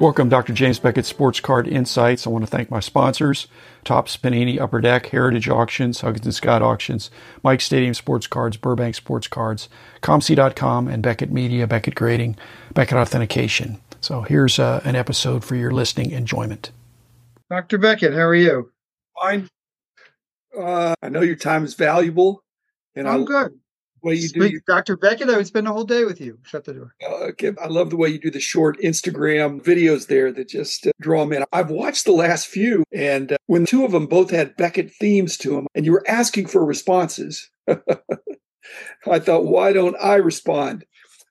Welcome, Dr. James Beckett Sports Card Insights. I want to thank my sponsors, Tops, Panini, Upper Deck, Heritage Auctions, Huggins and Scott Auctions, Mike Stadium Sports Cards, Burbank Sports Cards, ComC.com, and Beckett Media, Beckett Grading, Beckett Authentication. So here's an episode for your listening enjoyment. Dr. Beckett, how are you? Fine. I know your time is valuable. And I'm good. Way you do Dr. Beckett, I would spend the whole day with you. Shut the door. Okay. I love the way you do the short Instagram videos there that just draw them in. I've watched the last few, and when two of them both had Beckett themes to them, and you were asking for responses, I thought, why don't I respond?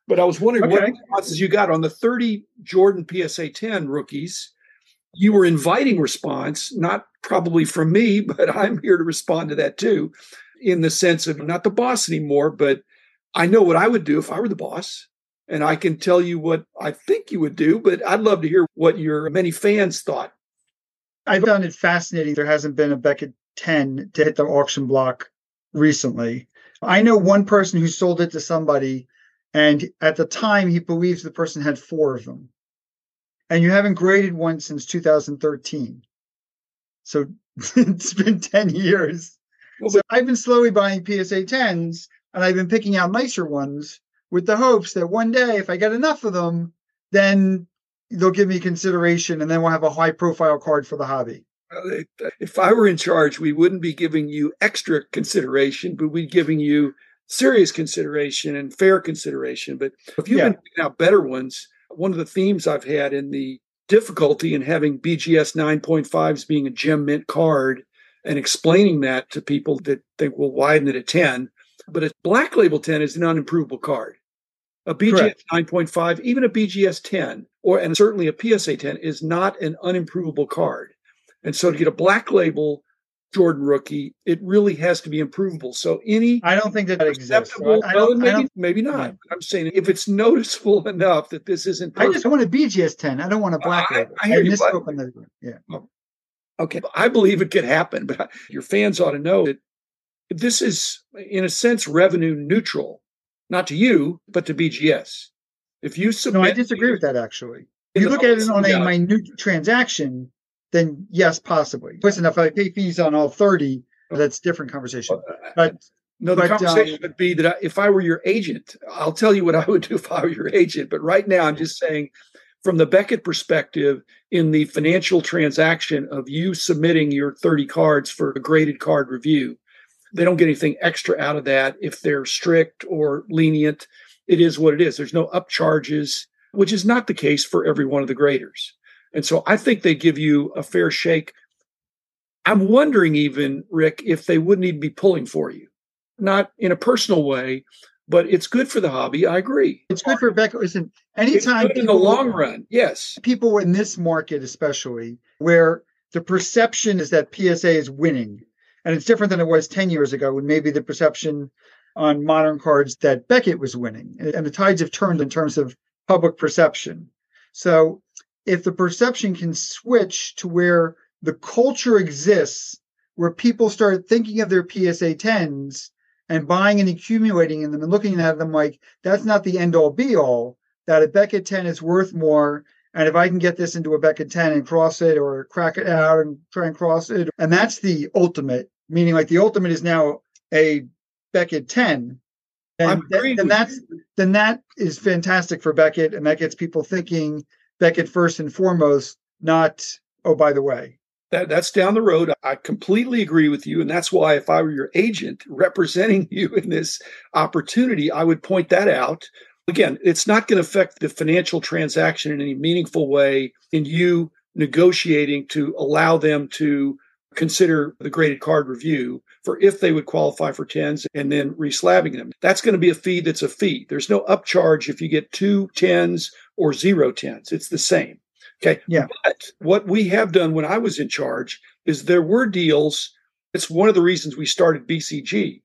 But I was wondering what responses you got on the 30 Jordan PSA 10 rookies. You were inviting response, not probably from me, but I'm here to respond to that too. In the sense of not the boss anymore, but I know what I would do if I were the boss, and I can tell you what I think you would do, but I'd love to hear what your many fans thought. I found it fascinating. There hasn't been a Beckett 10 to hit the auction block recently. I know one person who sold it to somebody, and at the time, he believes the person had four of them. And you haven't graded one since 2013. So it's been 10 years. So I've been slowly buying PSA 10s, and I've been picking out nicer ones with the hopes that one day, if I get enough of them, then they'll give me consideration, and then we'll have a high-profile card for the hobby. If I were in charge, we wouldn't be giving you extra consideration, but we'd be giving you serious consideration and fair consideration. But if you've been picking out better ones, one of the themes I've had in the difficulty in having BGS 9.5s being a gem mint card and explaining that to people that think, well, widen it at 10. But a black label 10 is an unimprovable card. A BGS 9.5, even a BGS 10, and certainly a PSA 10, is not an unimprovable card. And so to get a black label Jordan rookie, it really has to be improvable. So any... I don't think that exists. Well, maybe not. I'm saying if it's noticeable enough that this isn't... Perfect. I just want a BGS 10. I don't want a black label. I hear you. Okay, I believe it could happen, but your fans ought to know that this is, in a sense, revenue neutral, not to you, but to BGS. If you submit, no, I disagree with that, actually. If you look at it on a minute transaction, then yes, possibly. Listen, if I pay fees on all 30, that's a different conversation. The conversation would be that if I were your agent, I'll tell you what I would do if I were your agent. But right now, I'm just saying, from the Beckett perspective, in the financial transaction of you submitting your 30 cards for a graded card review, they don't get anything extra out of that. If they're strict or lenient, it is what it is. There's no upcharges, which is not the case for every one of the graders. And so I think they give you a fair shake. I'm wondering even, Rick, if they wouldn't even be pulling for you. Not in a personal way, but it's good for the hobby. I agree. It's good for Beckett. Listen, anytime in the long run, yes. People in this market, especially, where the perception is that PSA is winning, and it's different than it was 10 years ago, when maybe the perception on modern cards that Beckett was winning, and the tides have turned in terms of public perception. So if the perception can switch to where the culture exists, where people start thinking of their PSA 10s and buying and accumulating in them and looking at them like, that's not the end-all be-all, that a Beckett 10 is worth more, and if I can get this into a Beckett 10 and cross it or crack it out and try and cross it, and that's the ultimate, meaning like the ultimate is now a Beckett 10, then that is fantastic for Beckett, and that gets people thinking Beckett first and foremost, not, oh, by the way. That's down the road. I completely agree with you. And that's why if I were your agent representing you in this opportunity, I would point that out. Again, it's not going to affect the financial transaction in any meaningful way in you negotiating to allow them to consider the graded card review for if they would qualify for 10s and then reslabbing them. That's going to be a fee that's a fee. There's no upcharge if you get two 10s or zero 10s. It's the same. Okay. Yeah. But what we have done when I was in charge is there were deals. It's one of the reasons we started BCG,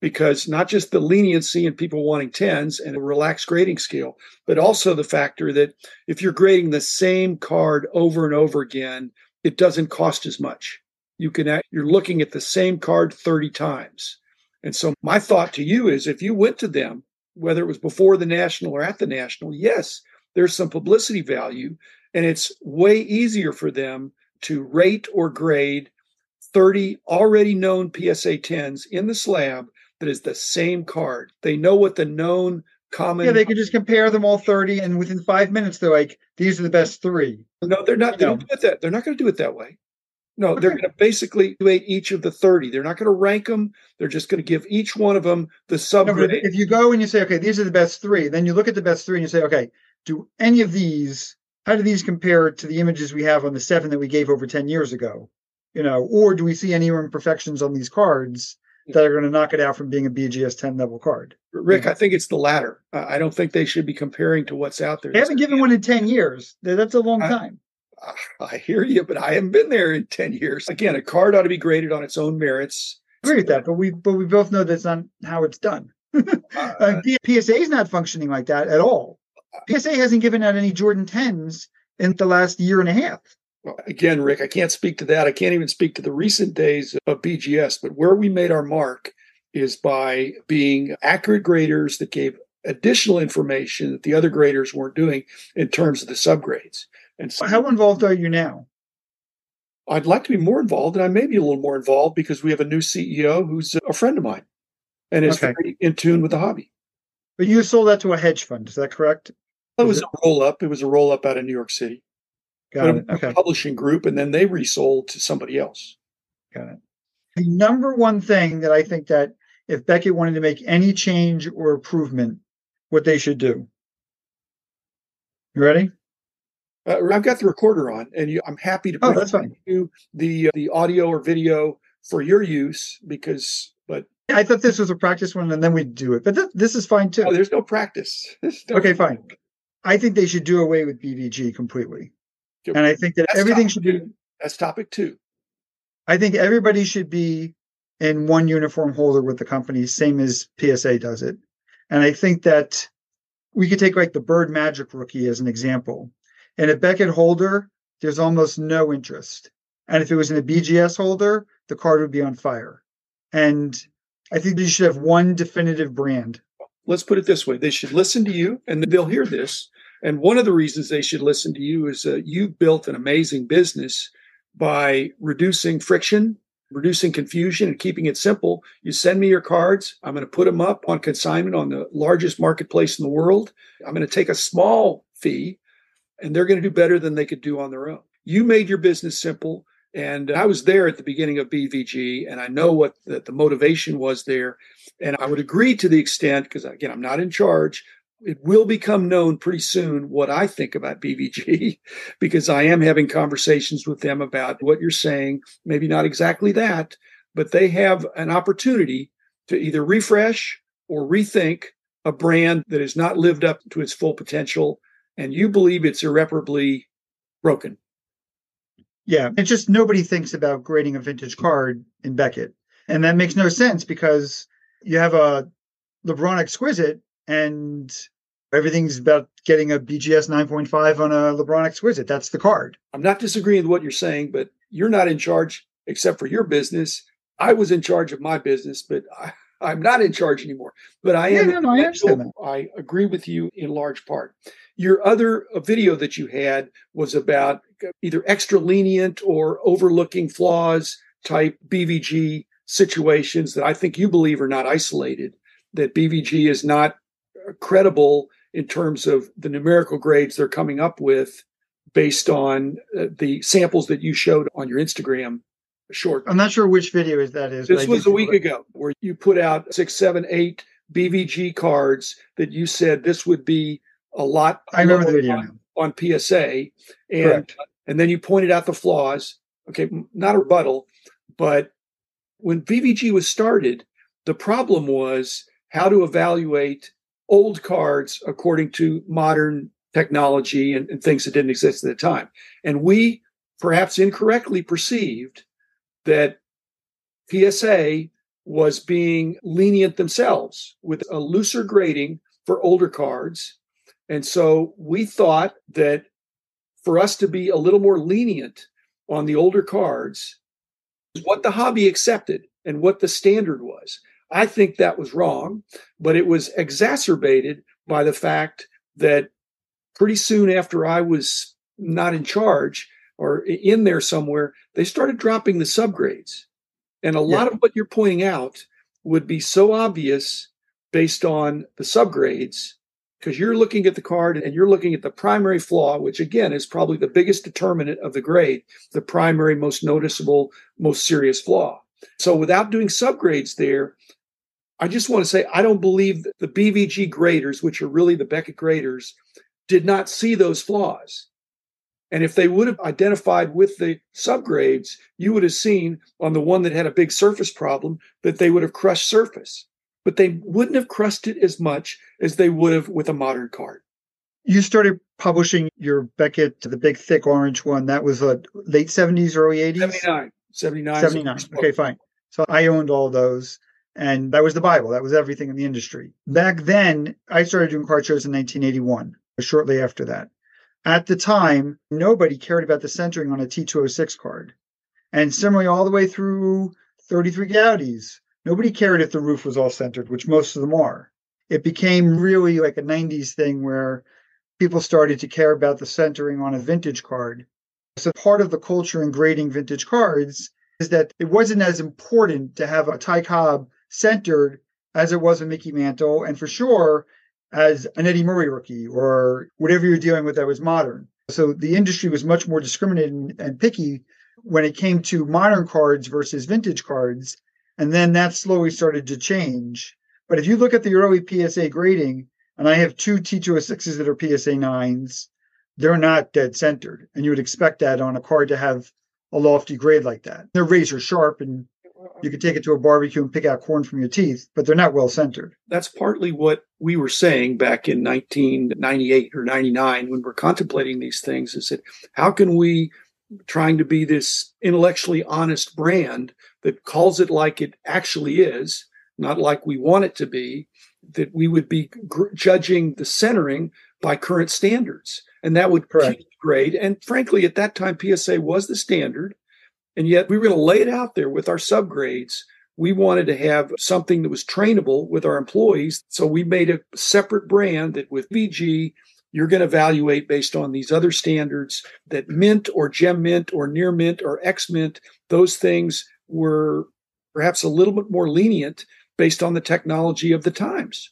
because not just the leniency and people wanting 10s and a relaxed grading scale, but also the factor that if you're grading the same card over and over again, it doesn't cost as much. You're looking at the same card 30 times. And so my thought to you is if you went to them, whether it was before the National or at the National, yes, there's some publicity value. And it's way easier for them to rate or grade 30 already known PSA 10s in the slab that is the same card. They know what the known common... Yeah, they could just compare them all 30, and within 5 minutes, they're like, these are the best three. No, they're not. They don't do it that. They're not going to do it that way. No, okay. They're going to basically rate each of the 30. They're not going to rank them. They're just going to give each one of them the subgrade. No, if you go and you say, okay, these are the best three, then you look at the best three and you say, okay, do any of these, how do these compare to the images we have on the 7 that we gave over 10 years ago? You know, or do we see any imperfections on these cards that are going to knock it out from being a BGS 10 level card? Rick, I think it's the latter. I don't think they should be comparing to what's out there. They haven't given one in 10 years. That's a long time. I hear you, but I haven't been there in 10 years. Again, a card ought to be graded on its own merits. I agree with that, but we both know that's not how it's done. PSA is not functioning like that at all. PSA hasn't given out any Jordan 10s in the last year and a half. Well, again, Rick, I can't speak to that. I can't even speak to the recent days of BGS, but where we made our mark is by being accurate graders that gave additional information that the other graders weren't doing in terms of the subgrades. And so, how involved are you now? I'd like to be more involved, and I may be a little more involved because we have a new CEO who's a friend of mine and is very in tune with the hobby. But you sold that to a hedge fund, is that correct? That was a roll-up. It was a roll-up out of New York City. Got it. Okay. A publishing group, and then they resold to somebody else. Got it. The number one thing that I think that if Beckett wanted to make any change or improvement, what they should do. You ready? I've got the recorder on, and I'm happy to bring you the audio or video for your use because. But I thought this was a practice one, and then we'd do it. But this is fine too. Oh, there's no practice. Okay, fine. I think they should do away with BVG completely, and I think that everything should be. That's topic 2. I think everybody should be in one uniform holder with the company, same as PSA does it. And I think that we could take like the Bird Magic rookie as an example. In a Beckett holder, there's almost no interest. And if it was in a BGS holder, the card would be on fire. And I think you should have one definitive brand. Let's put it this way. They should listen to you, and they'll hear this. And one of the reasons they should listen to you is you built an amazing business by reducing friction, reducing confusion, and keeping it simple. You send me your cards. I'm going to put them up on consignment on the largest marketplace in the world. I'm going to take a small fee. And they're going to do better than they could do on their own. You made your business simple. And I was there at the beginning of BVG. And I know what the motivation was there. And I would agree to the extent, because again, I'm not in charge. It will become known pretty soon what I think about BVG, because I am having conversations with them about what you're saying. Maybe not exactly that, but they have an opportunity to either refresh or rethink a brand that has not lived up to its full potential. And you believe it's irreparably broken. Yeah. It's just nobody thinks about grading a vintage card in Beckett. And that makes no sense because you have a LeBron Exquisite and everything's about getting a BGS 9.5 on a LeBron Exquisite. That's the card. I'm not disagreeing with what you're saying, but you're not in charge except for your business. I was in charge of my business, but I'm not in charge anymore, but I am. No, I understand that. I agree with you in large part. Your other video that you had was about either extra lenient or overlooking flaws type BVG situations that I think you believe are not isolated, that BVG is not credible in terms of the numerical grades they're coming up with based on the samples that you showed on your Instagram. Short. I'm not sure which video that is. This was a week ago where you put out 6, 7, 8 BVG cards that you said this would be a lot. I remember the video on PSA. And, correct. And then you pointed out the flaws. Okay, not a rebuttal, but when BVG was started, the problem was how to evaluate old cards according to modern technology and things that didn't exist at the time. And we perhaps incorrectly perceived that PSA was being lenient themselves with a looser grading for older cards. And so we thought that for us to be a little more lenient on the older cards is what the hobby accepted and what the standard was. I think that was wrong, but it was exacerbated by the fact that pretty soon after I was not in charge or in there somewhere, they started dropping the subgrades. And a lot of what you're pointing out would be so obvious based on the subgrades, because you're looking at the card and you're looking at the primary flaw, which again is probably the biggest determinant of the grade, the primary, most noticeable, most serious flaw. So without doing subgrades there, I just want to say I don't believe that the BVG graders, which are really the Beckett graders, did not see those flaws. And if they would have identified with the subgrades, you would have seen on the one that had a big surface problem that they would have crushed surface. But they wouldn't have crushed it as much as they would have with a modern card. You started publishing your Beckett, the big thick orange one. That was a late 70s, early 80s? 79. Okay, fine. So I owned all those. And that was the Bible. That was everything in the industry. Back then, I started doing card shows in 1981, shortly after that. At the time, nobody cared about the centering on a T206 card. And similarly, all the way through 33 Goudies, nobody cared if the roof was all centered, which most of them are. It became really like a 90s thing where people started to care about the centering on a vintage card. So part of the culture in grading vintage cards is that it wasn't as important to have a Ty Cobb centered as it was a Mickey Mantle, and for sure as an Eddie Murray rookie or whatever you're dealing with that was modern. So the industry was much more discriminating and picky when it came to modern cards versus vintage cards. And then that slowly started to change. But if you look at the early PSA grading, and I have two T206s that are PSA 9s, they're not dead centered. And you would expect that on a card to have a lofty grade like that. They're razor sharp and you could take it to a barbecue and pick out corn from your teeth, but they're not well centered. That's partly what we were saying back in 1998 or 99 when we're contemplating these things, is that how can we, trying to be this intellectually honest brand that calls it like it actually is, not like we want it to be, that we would be judging the centering by current standards. And that would grade. And frankly, at that time, PSA was the standard. And yet we were going to lay it out there with our subgrades. We wanted to have something that was trainable with our employees. So we made a separate brand that with BG, you're going to evaluate based on these other standards that mint or gem mint or near mint or X mint. Those things were perhaps a little bit more lenient based on the technology of the times.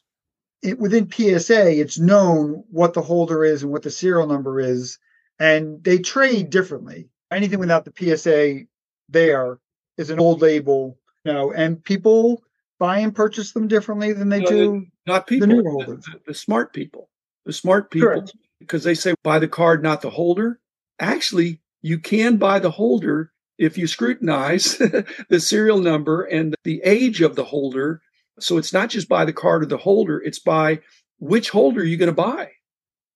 Within PSA, it's known what the holder is and what the serial number is, and they trade differently. Anything without the PSA there is an old label, and people buy and purchase them differently than they do. Not people, the new holders. The smart people. The smart people, correct. Because they say buy the card, not the holder. Actually, you can buy the holder if you scrutinize the serial number and the age of the holder. So it's not just buy the card or the holder, it's by which holder you're going to buy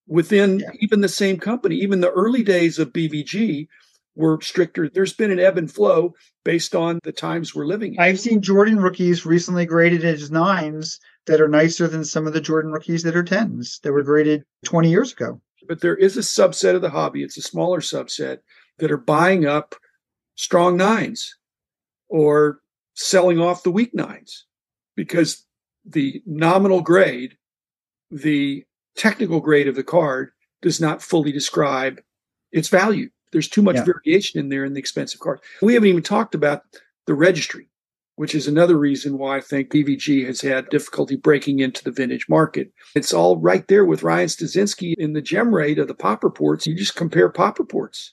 within even the same company. Even the early days of BVG were stricter. There's been an ebb and flow based on the times we're living in. I've seen Jordan rookies recently graded as 9s that are nicer than some of the Jordan rookies that are 10s that were graded 20 years ago. But there is a subset of the hobby, it's a smaller subset, that are buying up strong 9s or selling off the weak 9s because the nominal grade, the technical grade of the card does not fully describe its value. There's too much variation in there in the expensive cards. We haven't even talked about the registry, which is another reason why I think BVG has had difficulty breaking into the vintage market. It's all right there with Ryan Stasinski in the gem rate of the pop reports. You just compare pop reports.